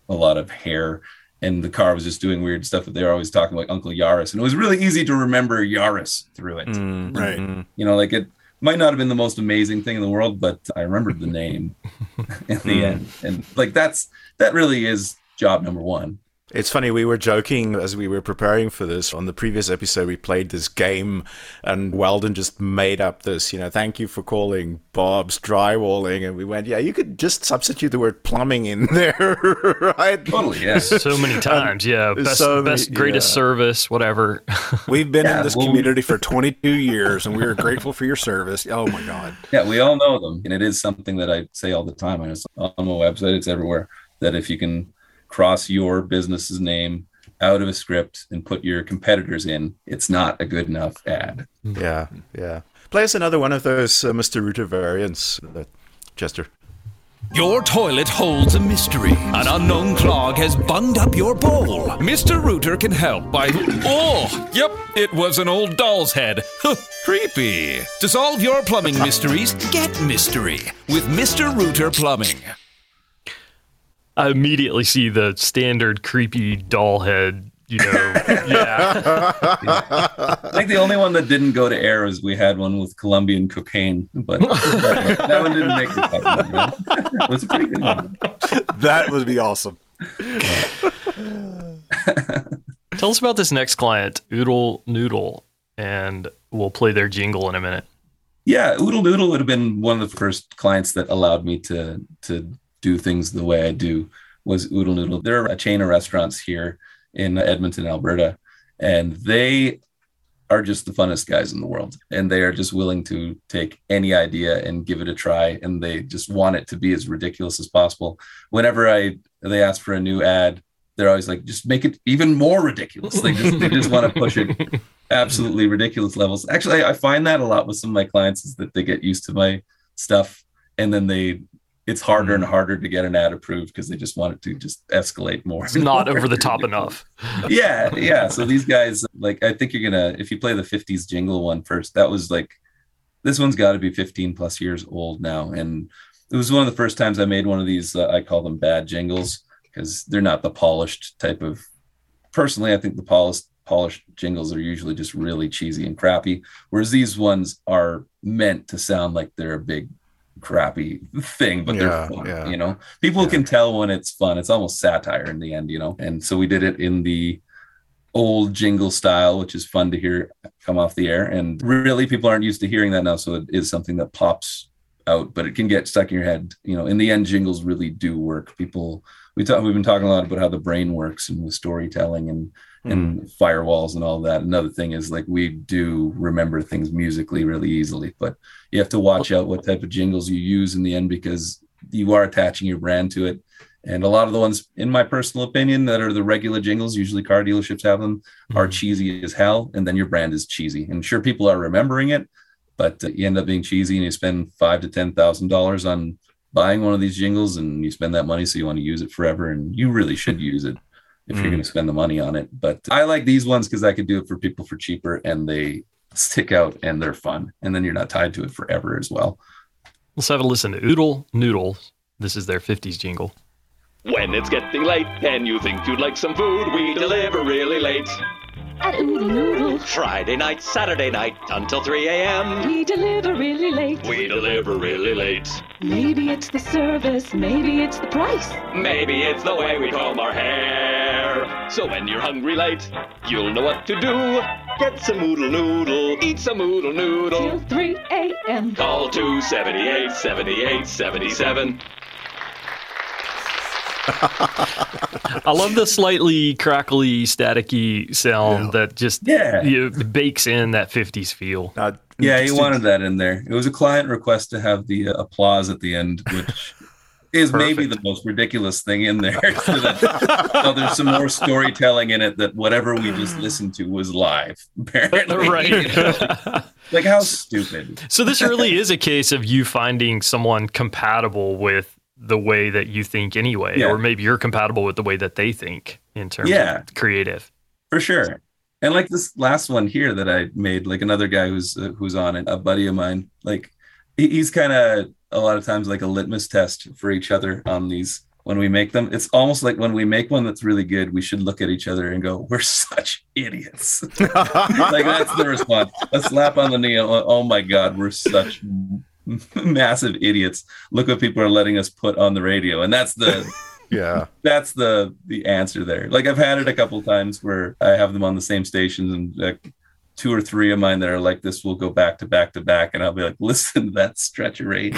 a lot of hair and the car was just doing weird stuff, but they were always talking about Uncle Yaris. And it was really easy to remember Yaris through it. Mm, right. Mm-hmm. You know, like it, might not have been the most amazing thing in the world, but I remembered the name in the end. And like, that's, that really is job number one. It's funny, we were joking as we were preparing for this. On the previous episode, we played this game and Weldon just made up this, you know, thank you for calling Bob's Drywalling. And we went, yeah, you could just substitute the word plumbing in there, right? Totally, yeah. So many times, um, yeah. Best, so many, best greatest yeah. service, whatever. We've been yeah, in this well, community for twenty-two years and we are grateful for your service. Oh, my God. Yeah, we all know them. And it is something that I say all the time. And it's on my website, it's everywhere, that if you can cross your business's name out of a script and put your competitors in, it's not a good enough ad. Yeah, yeah. Play us another one of those uh, Mister Rooter variants, uh, Chester. Your toilet holds a mystery. An unknown clog has bunged up your bowl. Mister Rooter can help by... Oh, yep, it was an old doll's head. Creepy. To solve your plumbing mysteries, get mystery with Mister Rooter Plumbing. I immediately see the standard creepy doll head, you know. Yeah. I think the only one that didn't go to air is we had one with Colombian cocaine, but that one didn't make it. It was a pretty good one. That would be awesome. Tell us about this next client, Oodle Noodle, and we'll play their jingle in a minute. Yeah, Oodle Noodle would have been one of the first clients that allowed me to to do things the way I do was Oodle Noodle. They're a chain of restaurants here in Edmonton, Alberta, and they are just the funnest guys in the world. And they are just willing to take any idea and give it a try. And they just want it to be as ridiculous as possible. Whenever I they ask for a new ad, they're always like, just make it even more ridiculous. They just they just want to push it absolutely ridiculous levels. Actually, I find that a lot with some of my clients is that they get used to my stuff, and then they it's harder and harder to get an ad approved because they just want it to just escalate more. It's not over the top enough. Yeah. Yeah. So these guys, like, I think you're going to, if you play the fifties jingle one first, that was like, this one's got to be fifteen plus years old now. And it was one of the first times I made one of these, uh, I call them bad jingles because they're not the polished type of, personally, I think the polished polished jingles are usually just really cheesy and crappy. Whereas these ones are meant to sound like they're a big, crappy thing, but yeah, they're fun, yeah. you know, people yeah. can tell when it's fun. It's almost satire in the end, you know. And so we did it in the old jingle style, which is fun to hear come off the air, and really people aren't used to hearing that now, so it is something that pops out, but it can get stuck in your head, you know. In the end, jingles really do work. People we talk we've been talking a lot about how the brain works and with storytelling and mm. and firewalls and all that. Another thing is, like, we do remember things musically really easily, but you have to watch out what type of jingles you use in the end, because you are attaching your brand to it. And a lot of the ones, in my personal opinion, that are the regular jingles, usually car dealerships have them, are mm. cheesy as hell, and then your brand is cheesy. And sure, people are remembering it, but you end up being cheesy, and you spend five to ten thousand dollars on buying one of these jingles, and you spend that money, so you want to use it forever, and you really should use it if mm. you're going to spend the money on it. But I like these ones because I could do it for people for cheaper, and they stick out, and they're fun, and then you're not tied to it forever as well. Let's have a listen to Oodle Noodle. This is their fifties jingle. When it's getting late and you think you'd like some food, we deliver really late. At Oodle Noodle. Friday night, Saturday night, until three a.m. We deliver really late. We deliver really late. Maybe it's the service, maybe it's the price. Maybe it's the way we comb our hair. So when you're hungry late, you'll know what to do. Get some Oodle Noodle, eat some Oodle Noodle. Till three a.m. Call two seventy-eight, seventy-eight, seventy-seven. I love the slightly crackly, staticky sound yeah. that just yeah. you know, bakes in that fifties feel. Uh, yeah, he wanted that in there. It was a client request to have the uh, applause at the end, which is Perfect. Maybe the most ridiculous thing in there. So that, well, there's some more storytelling in it that whatever we just listened to was live, apparently. Right. You know, like, like, how stupid. So this really is a case of you finding someone compatible with the way that you think anyway, yeah. or maybe you're compatible with the way that they think in terms yeah, of creative. For sure. And like this last one here that I made, like another guy who's, uh, who's on it, a buddy of mine, like he's kind of a lot of times like a litmus test for each other on these, when we make them. It's almost like when we make one that's really good, we should look at each other and go, we're such idiots. Like that's the response. A slap on the knee. Oh my God, we're such massive idiots. Look what people are letting us put on the radio. And that's the yeah that's the the answer there. Like I've had it a couple times where I have them on the same stations, and like two or three of mine that are like this will go back to back to back, and I'll be like, listen to that stretcherade.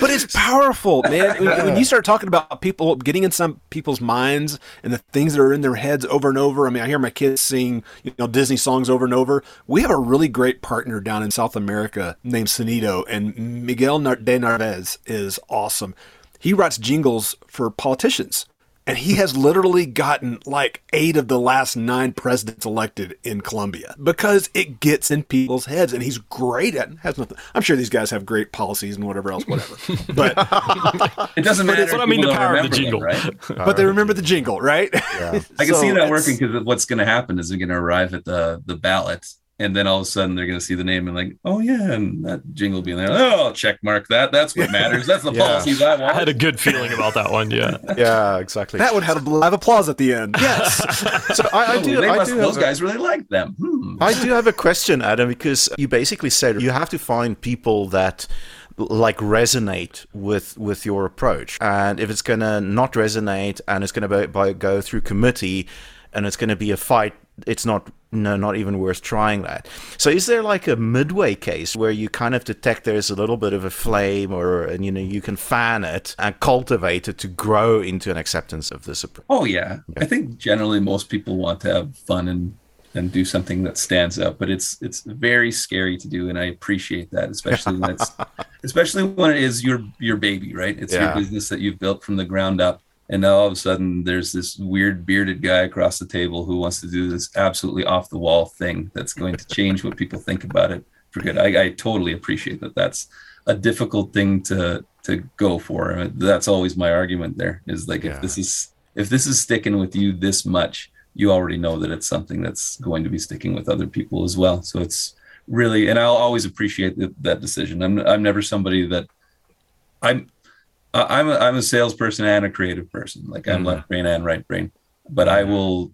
But it's powerful, man. When, when you start talking about people getting in some people's minds and the things that are in their heads over and over. I mean, I hear my kids sing, you know, Disney songs over and over. We have a really great partner down in South America named Sonido, and Miguel de Narvaez is awesome. He writes jingles for politicians. And he has literally gotten like eight of the last nine presidents elected in Colombia because it gets in people's heads, and he's great at it. Has nothing. I'm sure these guys have great policies and whatever else, whatever. But it doesn't matter. That's what I mean, the power of the jingle, them, right? But they remember the jingle, right? Yeah. I can so see that working because what's going to happen is they're going to arrive at the the ballot. And then all of a sudden they're going to see the name and like, oh yeah, and that jingle being there. Oh, I'll check mark that. That's what matters. That's the yeah. policies I want. I had a good feeling about that one. Yeah, yeah, exactly. That would have a live applause at the end. Yes. So I, I do. I do those a, guys really like them. Hmm. I do have a question, Adam, because you basically said you have to find people that like resonate with with your approach, and if it's going to not resonate and it's going to by go through committee, and it's going to be a fight, it's not. No, not even worth trying that. So is there like a midway case where you kind of detect there's a little bit of a flame or, and you know, you can fan it and cultivate it to grow into an acceptance of this approach? Oh, yeah. yeah. I think generally most people want to have fun and, and do something that stands out, but it's it's very scary to do. And I appreciate that, especially when it's, especially when it is your, your baby, right? It's yeah. your business that you've built from the ground up. And now all of a sudden there's this weird bearded guy across the table who wants to do this absolutely off the wall thing that's going to change what people think about it for good. I, I totally appreciate that. That's a difficult thing to to go for. I mean, that's always my argument there is like, yeah. if this is if this is sticking with you this much, you already know that it's something that's going to be sticking with other people as well. So it's really, and I'll always appreciate the, that decision. I'm I'm never somebody that I'm, I'm a, I'm a salesperson and a creative person. Like I'm mm-hmm. left brain and right brain, but mm-hmm. I will,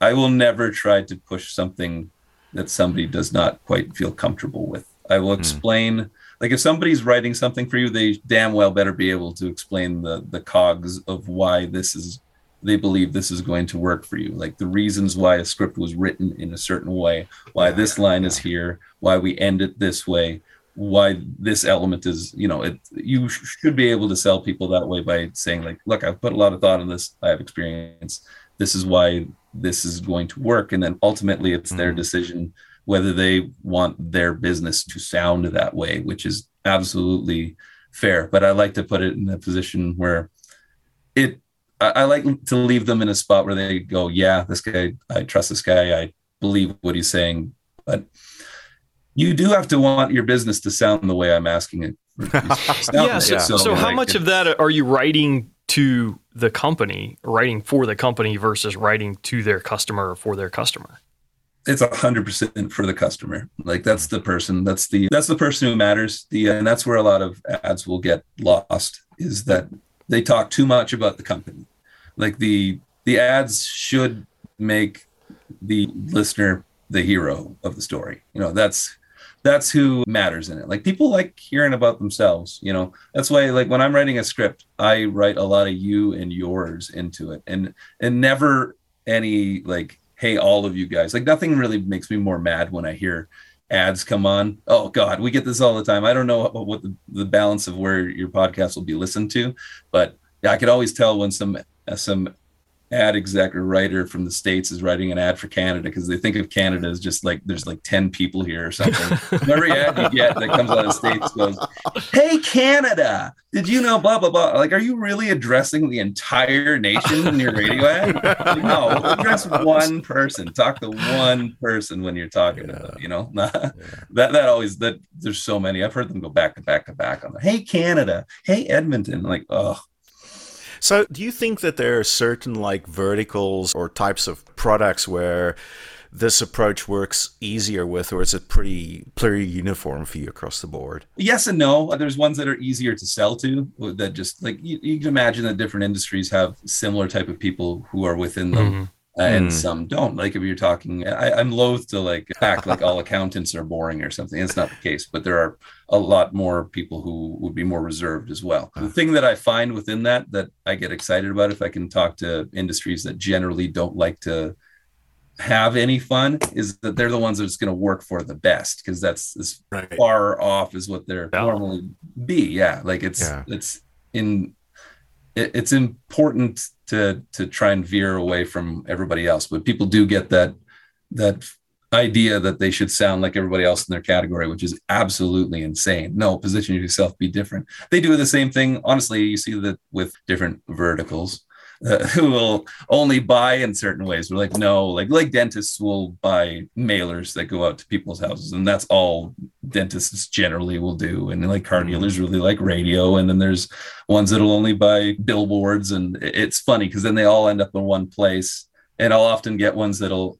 I will never try to push something that somebody does not quite feel comfortable with. I will explain, mm-hmm. like if somebody's writing something for you, they damn well better be able to explain the the cogs of why this is, they believe this is going to work for you. Like the reasons why a script was written in a certain way, why this line is here, why we end it this way. Why this element is, you know, it, you should be able to sell people that way by saying like, look, I've put a lot of thought in this. I have experience. This is why this is going to work. And then ultimately it's mm-hmm. their decision, whether they want their business to sound that way, which is absolutely fair. But I like to put it in a position where it, I, I like to leave them in a spot where they go, yeah, this guy, I trust this guy. I believe what he's saying, but you do have to want your business to sound the way I'm asking it. yeah, so, so, so how like, much of that are you writing to the company, writing for the company versus writing to their customer or for their customer? It's one hundred percent for the customer. Like that's the person, that's the that's the person who matters. The and that's where a lot of ads will get lost is that they talk too much about the company. Like the the ads should make the listener the hero of the story. You know, that's That's who matters in it. Like people like hearing about themselves, you know, that's why like when I'm writing a script, I write a lot of you and yours into it and, and never any like, hey, all of you guys, like nothing really makes me more mad when I hear ads come on. Oh God, we get this all the time. I don't know what, what the, the balance of where your podcast will be listened to, but I could always tell when some, uh, some ad exec or writer from the States is writing an ad for Canada because they think of Canada as just like there's like ten people here or something. Every ad you get that comes out of the States goes, hey Canada, did you know blah blah blah? Like, are you really addressing the entire nation in your radio ad? Like, no, address one person. Talk to one person when you're talking yeah. to them, you know? that that always that there's so many. I've heard them go back to back to back on the hey Canada, hey Edmonton. Like, oh. So do you think that there are certain like verticals or types of products where this approach works easier with, or is it pretty, pretty uniform for you across the board? Yes and no. There's ones that are easier to sell to that just like you, you can imagine that different industries have similar type of people who are within them. Mm-hmm. And mm. some don't. Like if you're talking, I, I'm loath to like act like all accountants are boring or something. It's not the case, but there are a lot more people who would be more reserved as well. The thing that I find within that, that I get excited about if I can talk to industries that generally don't like to have any fun is that they're the ones that's going to work for the best. Cause that's as right. far off as what they're yeah. normally be. Yeah. Like it's, yeah. it's in, it, it's important to to try and veer away from everybody else. But people do get that that idea that they should sound like everybody else in their category, which is absolutely insane. No, position yourself, be different. They do the same thing. Honestly, you see that with different verticals. uh, who will only buy in certain ways. We're like, no, like like dentists will buy mailers that go out to people's houses, and that's all dentists generally will do. And like car dealers really like radio, and then there's ones that'll only buy billboards, and it's funny because then they all end up in one place. And I'll often get ones that'll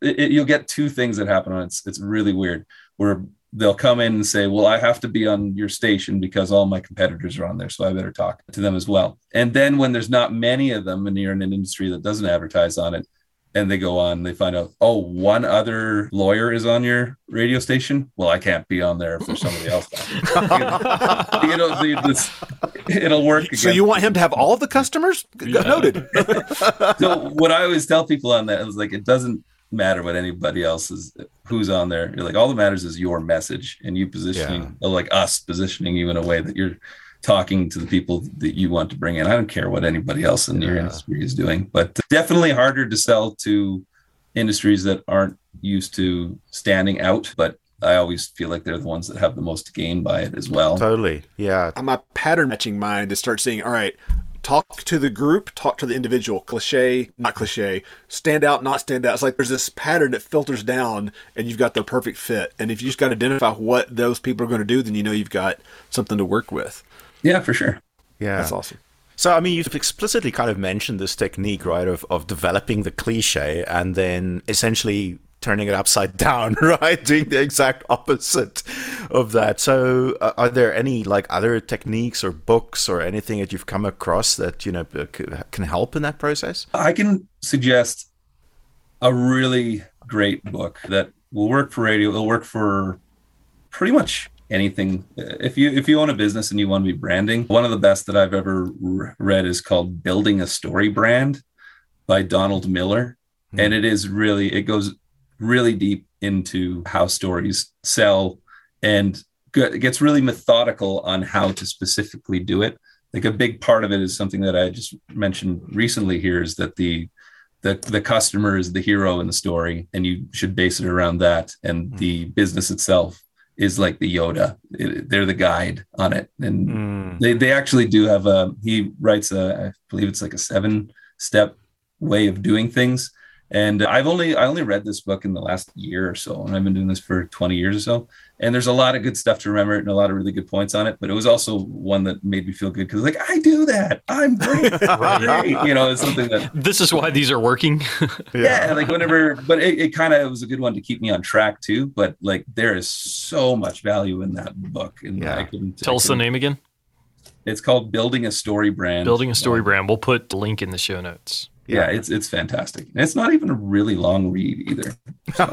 it, it, you'll get two things that happen on it. It's, it's really weird where they'll come in and say, well, I have to be on your station because all my competitors are on there, so I better talk to them as well. And then when there's not many of them and you're in an industry that doesn't advertise on it, and they go on, they find out, oh, one other lawyer is on your radio station? Well, I can't be on there if there's somebody else. You know, you know this, it'll work again. So you want him to have all of the customers? Yeah. Noted. So what I always tell people on that is like, it doesn't matter what anybody else is who's on there. You're like, all that matters is your message and you positioning, yeah. like us positioning you in a way that you're talking to the people that you want to bring in. I don't care what anybody else in your yeah. industry is doing, but definitely harder to sell to industries that aren't used to standing out. But I always feel like they're the ones that have the most to gain by it as well. Totally. Yeah. My pattern matching mind is start seeing, all right, talk to the group, talk to the individual, cliche, not cliche, stand out, not stand out. It's like there's this pattern that filters down and you've got the perfect fit. And if you just got to identify what those people are going to do, then you know you've got something to work with. Yeah, for sure. Yeah. That's awesome. So, I mean, you've explicitly kind of mentioned this technique, right, of, of developing the cliche and then essentially turning it upside down, right? Doing the exact opposite of that. So uh, are there any like other techniques or books or anything that you've come across that, you know, can help in that process? I can suggest a really great book that will work for radio. It'll work for pretty much anything. If you if you own a business and you want to be branding, one of the best that I've ever read is called Building a Story Brand by Donald Miller. Mm-hmm. And it is really, it goes really deep into how stories sell and it gets really methodical on how to specifically do it. Like a big part of it is something that I just mentioned recently here is that the The, the customer is the hero in the story and you should base it around that. And mm. the business itself is like the Yoda. It, they're the guide on it. And mm. they, they actually do have a, he writes a, I believe it's like a seven step way of doing things. And I've only, I only read this book in the last year or so, and I've been doing this for twenty years or so. And there's a lot of good stuff to remember and a lot of really good points on it, but it was also one that made me feel good because like, I do that. I'm great. Right. You know, it's something that... This is why these are working. yeah. yeah, like whenever... But it, it kind of was a good one to keep me on track too, but like there is so much value in that book. And yeah. I couldn't... Tell I couldn't, us the name again. It's called Building a Story Brand. Building a Story Brand. We'll put the link in the show notes. Yeah, it's it's fantastic. And it's not even a really long read either. So.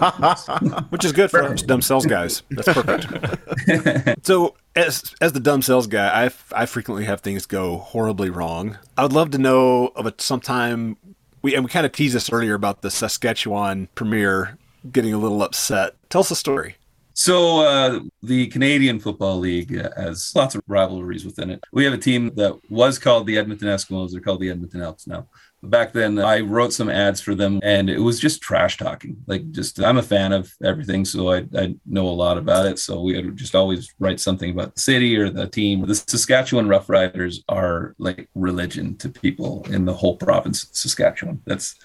Which is good for perfect. Dumb sales guys. That's perfect. So as as the dumb sales guy, I, I frequently have things go horribly wrong. I would love to know of a sometime, we, and we kind of teased this earlier about the Saskatchewan premier getting a little upset. Tell us a story. So uh, the Canadian Football League has lots of rivalries within it. We have a team that was called the Edmonton Eskimos. They're called the Edmonton Elks now. Back then, I wrote some ads for them, and it was just trash talking. Like, just I'm a fan of everything, so I, I know a lot about it. So we would just always write something about the city or the team. The Saskatchewan Roughriders are like religion to people in the whole province of Saskatchewan. That's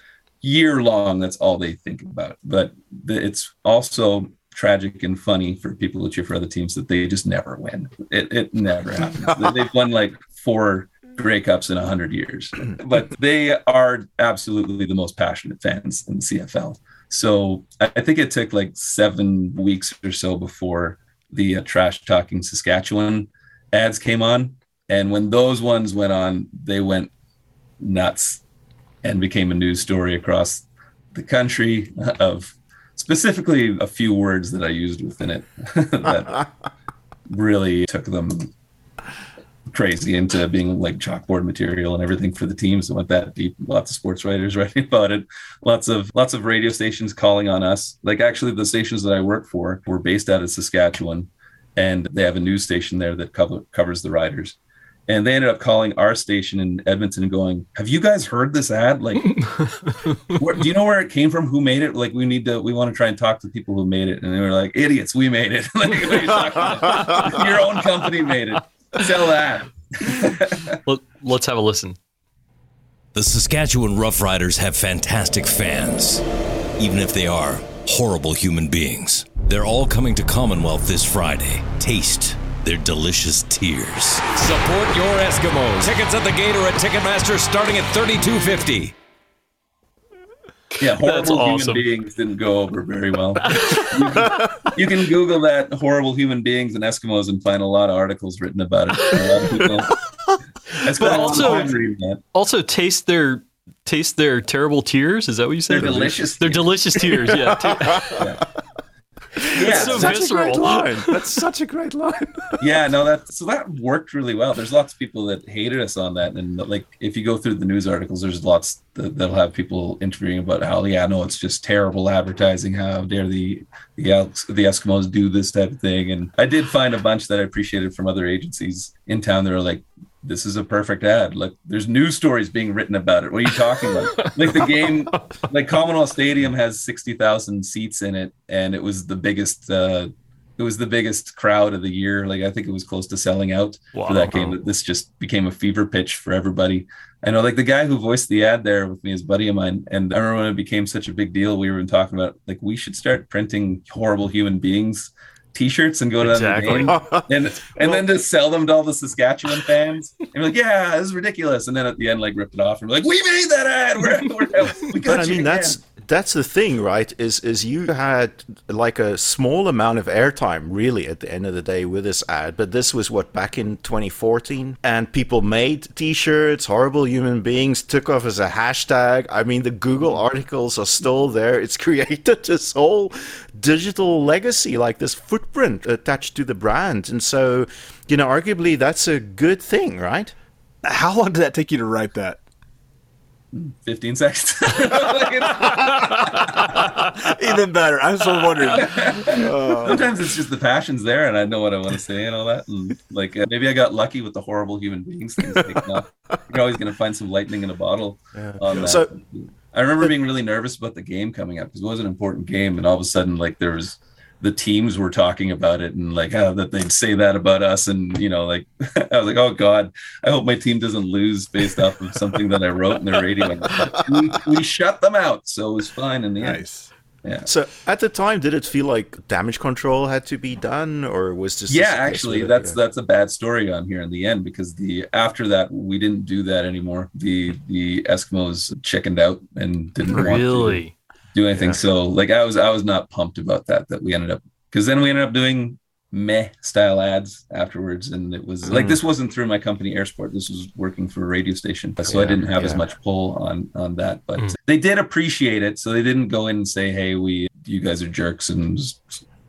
year long. That's all they think about. But it's also tragic and funny for people who cheer for other teams that they just never win. It it never happens. They've won like four Grey Cups in one hundred years, but they are absolutely the most passionate fans in the C F L. So I think it took like seven weeks or so before the uh, trash talking Saskatchewan ads came on. And when those ones went on, they went nuts and became a news story across the country of specifically a few words that I used within it that really took them crazy into being like chalkboard material and everything for the teams that went that deep. Lots of sports writers writing about it. Lots of lots of radio stations calling on us. Like actually the stations that I work for were based out of Saskatchewan and they have a news station there that co- covers the riders. And they ended up calling our station in Edmonton and going, have you guys heard this ad? Like, where, do you know where it came from? Who made it? Like, we need to, we want to try and talk to the people who made it. And they were like, idiots, we made it. Like, what are you talking about? Your own company made it. Sell that. Let's have a listen. The Saskatchewan Roughriders have fantastic fans, even if they are horrible human beings. They're all coming to Commonwealth this Friday. Taste their delicious tears. Support your Eskimos. Tickets at the gate or at Ticketmaster starting at thirty-two fifty. Yeah, horrible That's awesome. Human beings didn't go over very well. you, can, you can Google that, horrible human beings and Eskimos, and find a lot of articles written about it. A lot of people. That's but also, also taste their taste their terrible tears. Is that what you said? They're delicious. They're delicious tears. Yeah. yeah. That's yeah, so such visceral. A great line. That's such a great line. yeah, no, that so that worked really well. There's lots of people that hated us on that, and like if you go through the news articles, there's lots that, that'll have people interviewing about how yeah, no, it's just terrible advertising. How dare the the Elks, the Eskimos do this type of thing? And I did find a bunch that I appreciated from other agencies in town. They were like, this is a perfect ad. Look, there's news stories being written about it. What are you talking about? Like the game, like Commonwealth Stadium has sixty thousand seats in it. And it was the biggest, uh, it was the biggest crowd of the year. Like, I think it was close to selling out wow. for that game. This just became a fever pitch for everybody. I know, like the guy who voiced the ad there with me is a buddy of mine. And I remember when it became such a big deal, we were talking about like, we should start printing horrible human beings T-shirts and go to exactly. the game, and and well, then just sell them to all the Saskatchewan fans. And be like, yeah, this is ridiculous. And then at the end, like rip it off and be like, we made that ad. We're, we're, we got but I mean, again. that's that's the thing, right? Is is you had like a small amount of airtime, really, at the end of the day with this ad. But this was what back in twenty fourteen, and people made T-shirts. Horrible human beings took off as a hashtag. I mean, the Google articles are still there. It's created this whole digital legacy, like this footprint attached to the brand. And so, you know, arguably that's a good thing, right? How long did that take you to write that? fifteen seconds. Even better. I'm still wondering. Uh, Sometimes it's just the passion's there and I know what I want to say and all that. And like, uh, maybe I got lucky with the horrible human beings things. Like, no, you're always going to find some lightning in a bottle yeah. on that. So, I remember being really nervous about the game coming up because it was an important game. And all of a sudden, like there was the teams were talking about it and like how oh, that they'd say that about us. And, you know, like I was like, oh, God, I hope my team doesn't lose based off of something that I wrote in the radio. We, we shut them out. So it was fine in the nice. end. Yeah. So at the time, did it feel like damage control had to be done or was this? Yeah, actually, that's that's a bad story on here in the end, because the after that, we didn't do that anymore. The the Eskimos chickened out and didn't really want to do anything. Yeah. So like I was I was not pumped about that, that we ended up because then we ended up doing meh style ads afterwards. And it was mm. like this wasn't through my company Air Support. This was working for a radio station. So yeah, I didn't have yeah. as much pull on on that. But mm. they did appreciate it. So they didn't go in and say, hey, we you guys are jerks and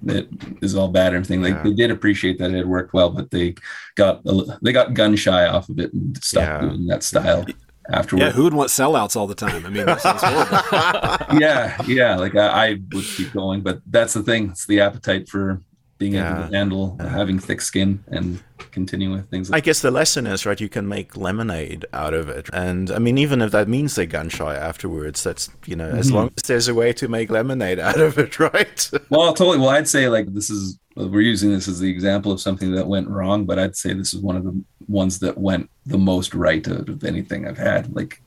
it is all bad and everything. Like yeah. they did appreciate that it had worked well, but they got they got gun shy off of it and stopped yeah. doing that style. Yeah. Afterward. Yeah, who would want sellouts all the time? I mean, that's horrible. yeah, yeah. Like I, I would keep going, but that's the thing. It's the appetite for being yeah. able to handle yeah. having thick skin and continue with things. Like I guess the lesson is, right, you can make lemonade out of it. And I mean, even if that means they're gun shy afterwards, that's, you know, mm-hmm. as long as there's a way to make lemonade out of it, right? Well, totally. Well, I'd say like this is, we're using this as the example of something that went wrong, but I'd say this is one of the ones that went the most right out of anything I've had. Like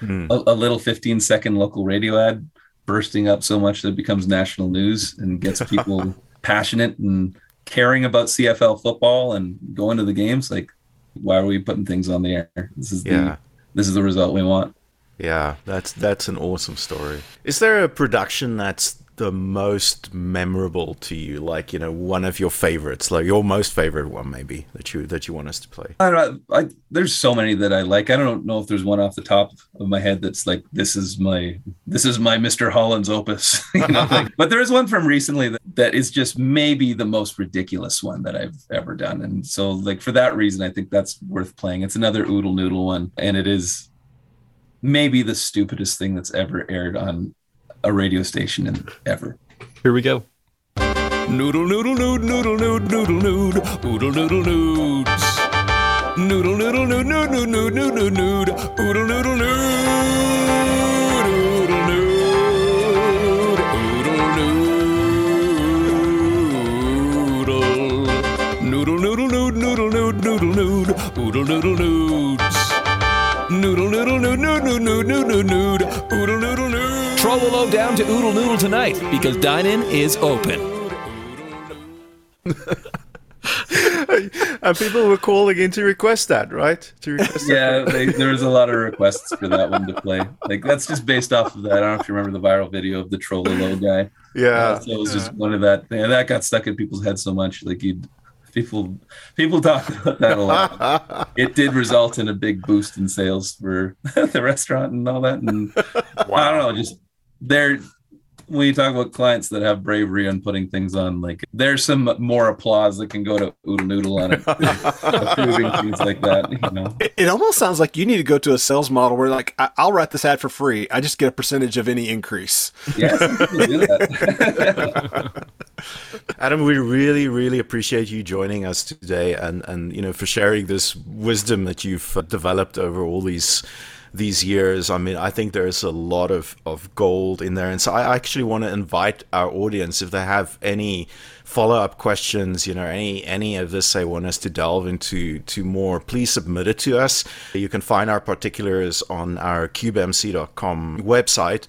mm. a, a little fifteen second local radio ad bursting up so much that it becomes national news and gets people passionate and caring about C F L football and going to the games. Like, why are we putting things on the air? This is yeah. the this is the result we want. Yeah, that's that's an awesome story. Is there a production that's the most memorable to you? Like, you know, one of your favorites, like your most favorite one, maybe that you that you want us to play. I don't know. I, there's so many that I like. I don't know if there's one off the top of my head that's like this is my this is my Mister Holland's opus. You know, like, but there is one from recently that, that is just maybe the most ridiculous one that I've ever done. And so, like for that reason, I think that's worth playing. It's another Oodle Noodle one, and it is maybe the stupidest thing that's ever aired on a radio station and ever. Here we go. Noodle, noodle, nood, noodle, nood, noodle, nood, oodle, noodle, noods. Noodle, noodle, nood, nood, nood, nood, nood, nood, nood, oodle, noodle, nood, oodle, nood, oodle, noodle, noodle, noodle, nood, noodle, nood, noodle, nood, oodle, noodle, noods. Noodle, noodle, nood. Noodle noodle noodle noodle noodle Oodle noodle noodle. Troll low down to Oodle Noodle tonight because dine-in is open. And people were calling in to request that, right? To request yeah, that. They, there was a lot of requests for that one to play. Like that's just based off of that. I don't know if you remember the viral video of the Troll low guy. Yeah, uh, so it was yeah. just one of that thing, and that got stuck in people's heads so much. Like you'd. People people talk about that a lot. It did result in a big boost in sales for the restaurant and all that. And wow. I don't know, just there when you talk about clients that have bravery on putting things on, like there's some more applause that can go to Oodle Noodle on it. Approving things like that. You know? it, it almost sounds like you need to go to a sales model where like I, I'll write this ad for free. I just get a percentage of any increase. Yeah, some people do that. Adam, we really, really appreciate you joining us today, and, and you know for sharing this wisdom that you've developed over all these these years. I mean, I think there is a lot of, of gold in there, and so I actually want to invite our audience if they have any follow-up questions, you know, any any of this they want us to delve into to more, please submit it to us. You can find our particulars on our cube m c dot com website.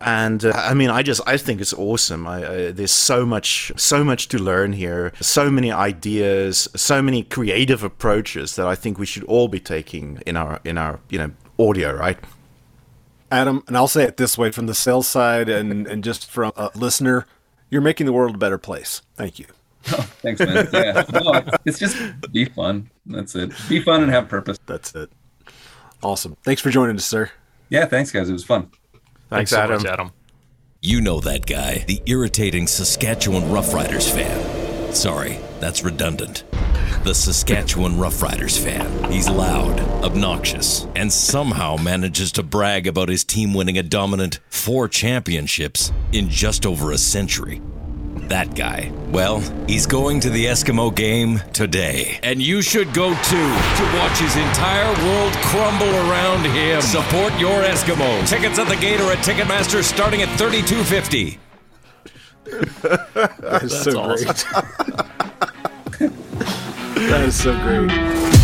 And uh, I mean, I just, I think it's awesome. I, uh, there's so much, so much to learn here, so many ideas, so many creative approaches that I think we should all be taking in our, in our, you know, audio, right? Adam, and I'll say it this way from the sales side and, and just from a listener, you're making the world a better place. Thank you. Oh, thanks, man. Yeah. No, it's just be fun. That's it. Be fun and have purpose. That's it. Awesome. Thanks for joining us, sir. Yeah. Thanks, guys. It was fun. Thanks, Thanks so Adam. Much, Adam. You know that guy, the irritating Saskatchewan Roughriders fan. Sorry, that's redundant. The Saskatchewan Roughriders fan. He's loud, obnoxious, and somehow manages to brag about his team winning a dominant four championships in just over a century. That guy. Well, he's going to the Eskimo game today. And you should go too to watch his entire world crumble around him. Support your Eskimos. Tickets at the gate or at Ticketmaster starting at thirty-two fifty. That is That's so awesome. Great. That is so great.